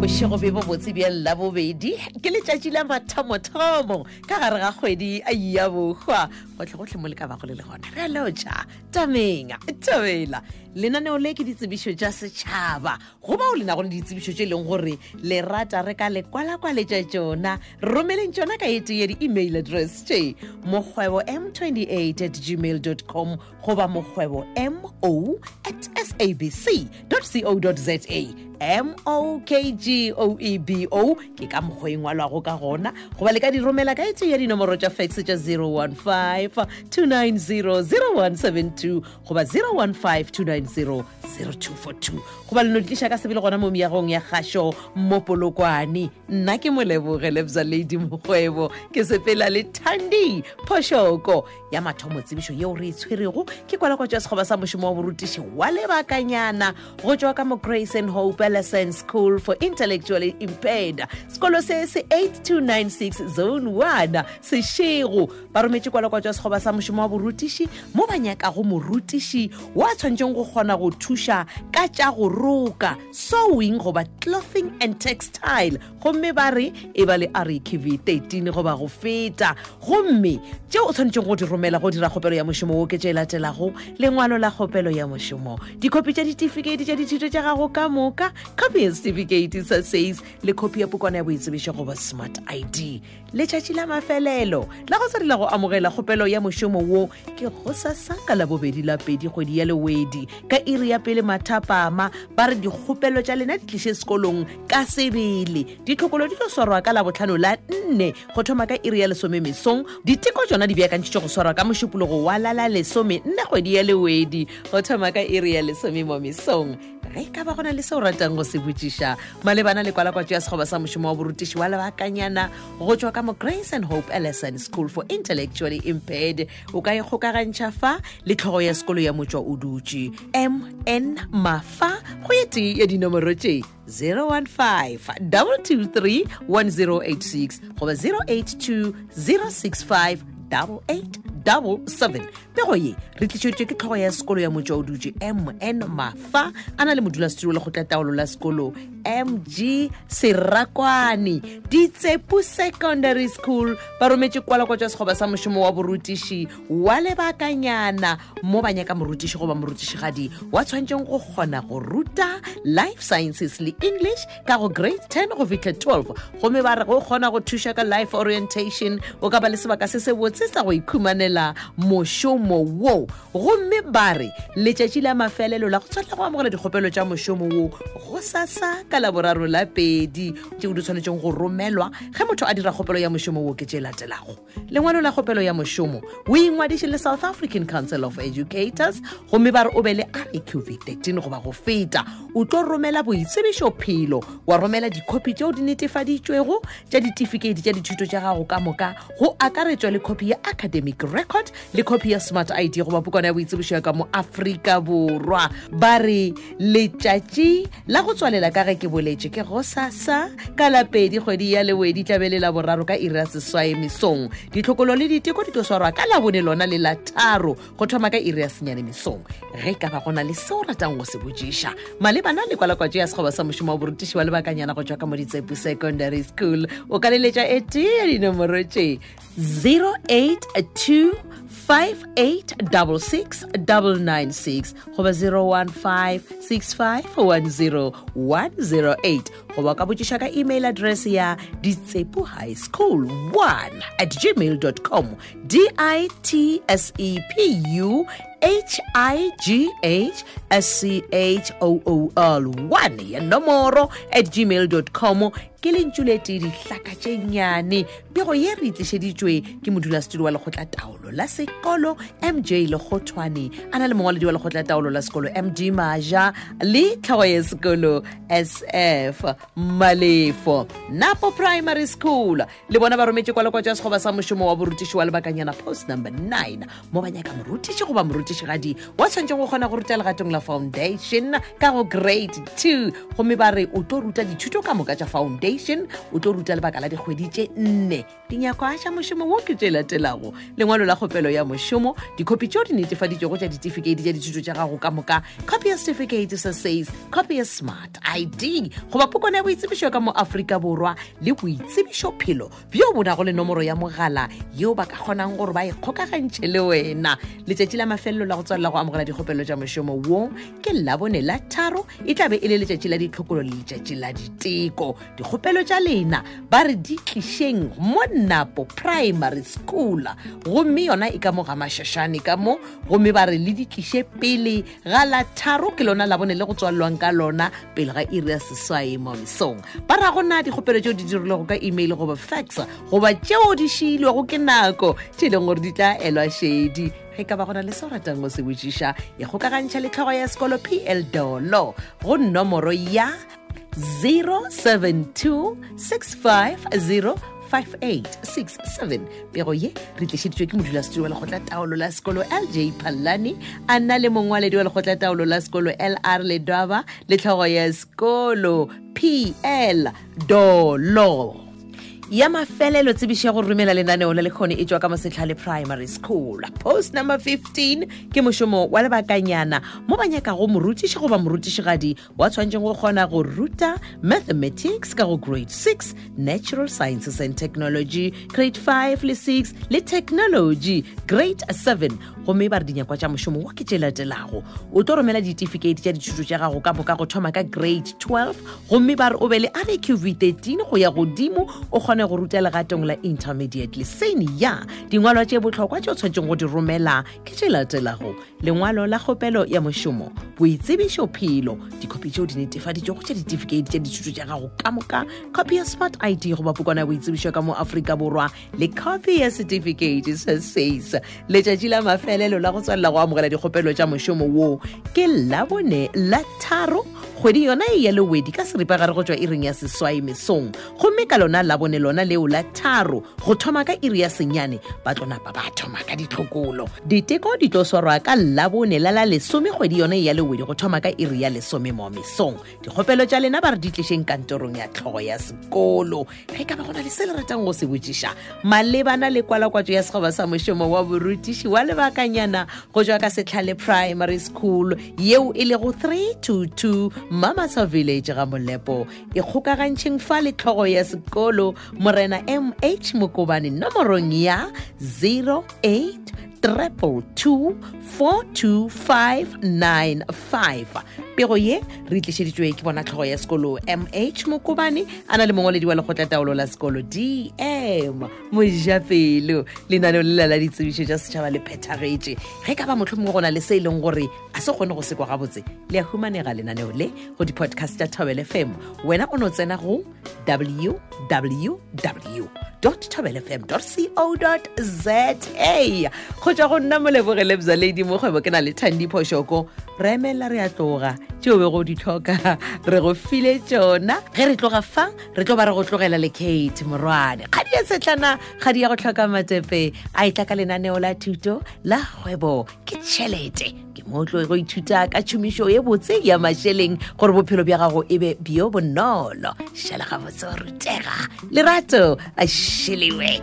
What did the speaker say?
Boshego be bo botse bia la bobedi ke letjatsi la mathomothomo ka gare ga kgwedi a ya bogwa go tlhogotlhe mo le ka ba go le gona re loja tamenga Thobela lenaneo le ke ditsebišo tša setšhaba go ba o lena go le ditsebišo tše leng gore le rata re ka le kwalakwaletša tšona romeleng tšona ka ete ya di-email address tše mokgwebo m28@gmail.com goba mokgwebo mo@sabc.co.za mokgoebo ke ka mokgweng wa lwago ka gona goba le ka di romela ka etse ya dinomoro tša fax tša 015 290 0172 goba 015 290 0242 goba le no ditliša ka sebele gona mo meagong ya kgašo mo Polokwane. Nna ke Molebogile lebza lady Mokgwebo ke sepela le Thandi Phoshoko ya mathomo tsebišo yeo re e tshwerego ke kwalakwa tša sekgoba sa mošomo wa borutiši wa lebakanyana go tšwa ka mo Grace and Hope Lesson School for Intellectually Impaired. Sekolo se 8296 Zone 1 Seshego ba rometse kwa lokwa tsa sekgoba sa mošomo wa borutiši mo banyaka go morutiši wa tshwantseng go gona go thuša ka tša go roka sewing goba clothing and textile gomme ba re e ba le archive 13 goba go feta gomme tšeo o tshwantseng go di romela go dira kgopelo ya mošomo wo ke tše latelago lengwalo la kgopelo ya mošomo dikopi tša ditefikeiti tša dithuto tša gago ka moka copy and certificate sa says le copy ya pukwana ya boitsebišo goba smart id letšatši la mafelelo la go tsarela go amogela kgopelo ya mošomo wo ke go sasaka la bobedi la pedi kgwedi ya lewedi ka iri ya pele mathapama ba re dikgopelo tša lena di tliše sekolong ka sebele ditlhokolo di tlo swarwa ka labotlhano la 4 go thoma ka iri ya lesome mesong diteko tšona di beakantšitše go swarwa ka mošupologo wa lala lesome nna kgwedi ya lewedi go thoma ka iri ya lesome mo mesong re ka ba gona le seo ratang go se botšiša malebana le kwalakwatswe ya sekgoba sa mošomo wa borutiši wa lebakanyana go tšwa ka mo Grace and Hope Lesson School for Intellectually Impaired o ka ikgokagantšha fa le tlhogo ya sekolo ya motšwa o dutše M.N. Mafa go ete ya dinomoro tše 015 223 1086 goba 082 065 887 pego ye re tlišeditšwe ke tlhogo ya sekolo ya motšwa o dutše M.N. Mafa a na le modulasetilo le kgotlataolo la sekolo MG Serakwane Ditse secondary School ba rometse kwalakwa tša sekgoba sa mošomo wa borutiši wa lebakanyana mo banyaka morutiši goba morutišigadi wa tshwantseng go kgona go ruta life sciences le English ka go grade 10 go fitlhe 12 gomme ba re go kgona go thuša ka life orientation o ka ba le sebaka se se botse sa go ikhumanela mošomo wo gomme ba re letšatši la mafelelo la go tshwanela go amogela dikgopelo tša mošomo wo go sasa ka laboraro la pedi tšeo di tshwanetseng go romelwa ge motho a dira kgopelo ya mošomo wo ke tše latelago lengwalo la kgopelo ya mošomo o ingwadiše le South African Council of Educators gomme ba re o be le archive 13 goba go feta o tlo romela boitsebišophelo wa romela dikopi tšeo di netefaditšwego tša ditefikeiti tša dithuto tša gago ka moka go akaretswa le kopi ya academic record le kopi ya smart id goba pukwana ya boitsebišo ya ka mo Afrika Borwa ba re letšatši la go tswalela ka ge ke boletše ke go sasa ka lapedi kgwedi ya lewedi tlabelela boraro ka iri ya seswae mesong ditlhokolo le diteko di tlo swarwa ka labone lona le la tharo go thoma ka iri ya senyane mesong ge ka ba gona le seo ratang go se botšiša malebana le kwalakwatso ya sekgoba sa mošomo wa borutiši wa lebakanyana go tšwa ka mo Ditsepu secondary School o ka leletša ete ya dinomoro tše 082 586 996 goba 015 6510108 goba ka botšiša ka email address ya ditsepuhighschool1@gmail.com ditsepuhighschool1 ya nomoro@gmail.com ke lentšuletse ditlhaka tše nnyane pego ye re itlišeditšwe ke modulasetilo wa lekgotlataolo la sekolo MJ Lekgothwane a na le mongwaledi wa lekgotlataolo la sekolo MG Maja le tlhogo ya sekolo SF Malefo Napo Primary School le bona ba rometse kwalakwa tša sekgoba sa mošomo wa borutiši wa lebakanyana post number 9 mo banyaka morutiši goba morutišigadi wa tshwantseng go kgona go ruta legatong la foundation ka go grade 2 gomme ba re o tlo ruta dithuto ka moka tša foundation foundation o tlo ruta le bakala dikgweditse 4 dinyako a sha moshomo wo ke tlela telago lengwalo la gopelo ya moshomo dikopi tšo di netefaditšwe go tša certificate tša ditšhuto tša gago ka moka copy certificate sa says copy smart id go ba pokona e boitsebisho ka mo Afrika borwa le boitsebisho phelo bjo bona go le nomoro ya mogala yeo ba ka gonang gore ba ikgokagantše le wena letšetši la mafello la go tswalla go amogela dikgopelo tša moshomo wo ke la bone la tharo itlabe ile letšetši la ditlhokolo le letšetši la diteko dikgopelo tša lena ba re di tlisheng mo Napo Primary School gomme yona e ka mo gamashashane ka mo gomme ba re le di tlishe pele ga la tharo ke lona la bone le go tswallwang ka lona pele ga iri ya seswae mo song ba ra gona dikgopelo tšeo di dirile go ka email goba fax goba tšeo di shilwe go ke nako tšeleng gore di tla elwa shedi ke ka ba gona le soratango se botšiša e gokagantšha le tlhogo ya sekolo PL Dolo go nomoro ya 0726505 867 pero ye re tlishitjwe ke modula studio la gotla taolo la sekolo LJ Palani ana le mongwaledi wa la gotla taolo la sekolo LR le Dwaba le tlhogo ya sekolo PL Dolo ya mafelelo tsebishe go rumela lenaneo le lekgone e tswa ka Masetlhale Primary School post number 15 ke moshomo wa lebakanyana mo banyaka go morutishi goba morutishi-gadi wa tshwantseng go gona go ruta mathematics ka go grade 6 natural sciences and technology grade 5 le 6 le technology grade 7 go me ba re dinyakwa tsa moshomo wa ke tselatelago o tlo romela certificate tsa ditšhuto tsa gago ka boka go thoma ka grade 12 go me ba re o be le ABQV 13 go ya godimo o go ruta le gatong la intermediate le senior dingwalo tše botlhokwa tše o tshwanetseng go di romela ke tše latelago lengwalo la kgopelo ya mošomo boitsebišo phelo dikopi tšeo di netefaditšwe go tša ditefikeiti tša ditšhuto tša gago ka moka copy ya smart id goba pukana ya boitsebišo ka mo Afrika borwa le copy ya certificate sa says letšatši la mafelelo la go tswalela go amogela dikgopelo tša mošomo wo ke labone la tharo kgwedi yona e ya lewedi ka seripagare go tswa iring ya seswai mesong gomme ka lona labone lona leo la tharo go thoma ka iri ya senyane ba tlonapa ba thoma ka ditlhokolo diteko di tlo swarwa ka labone la la lesome kgwedi yona e ya lewedi go thoma ka iri ya lesome mo mesong dikgopelo tša lena ba re di tlišeng kantorong ya tlhogo ya sekolo ge ka ba gona le se le ratang go se botšiša malebana le kwalakwatso ya sekgoba sa mošomo wa borutiši wa lebakanyana go tswa ka Setlhale Primary School yeo e lego 322 Mamasa Village ga Molepo e kgokagantšheng fa le tlhogo ya sekolo Morena MH Mokobane nomorong ya 0822242595 pego ye re tlišeditšwe ke bona tlhogo ya sekolo MH Mokobane ana le mongwaledi wa legotla taolo la sekolo DM Mojapelo lenaneo le la ditsebišo tša setšhaba le phethagetše ge ka ba motlhomong go na le se e leng gore a se kgone go sekwa gabotse le a humanega lenaneo le go di-podcast tša Thobela FM wena o no tsena go www.thobelafm.co.za go tswa go nna molebogelebzaledi mokgwebo ke na le Thandi Phoshoko re emela re a tloga tšeo be go di tlhoka re go file tšona ge re tloga fa re tlo ba re go tlogela le Kate Morwane kgadi ya setlana kgadi ya go tlhoka matepe a e tla ka lenaneo la thuto la kgwebo ke tšhelete mo tlo go ithuta ka tšhomišo e botse ya mašeleng gore bophelo bja gago e be bio bonolo šala ga botse wa rutega lerato a šheliwe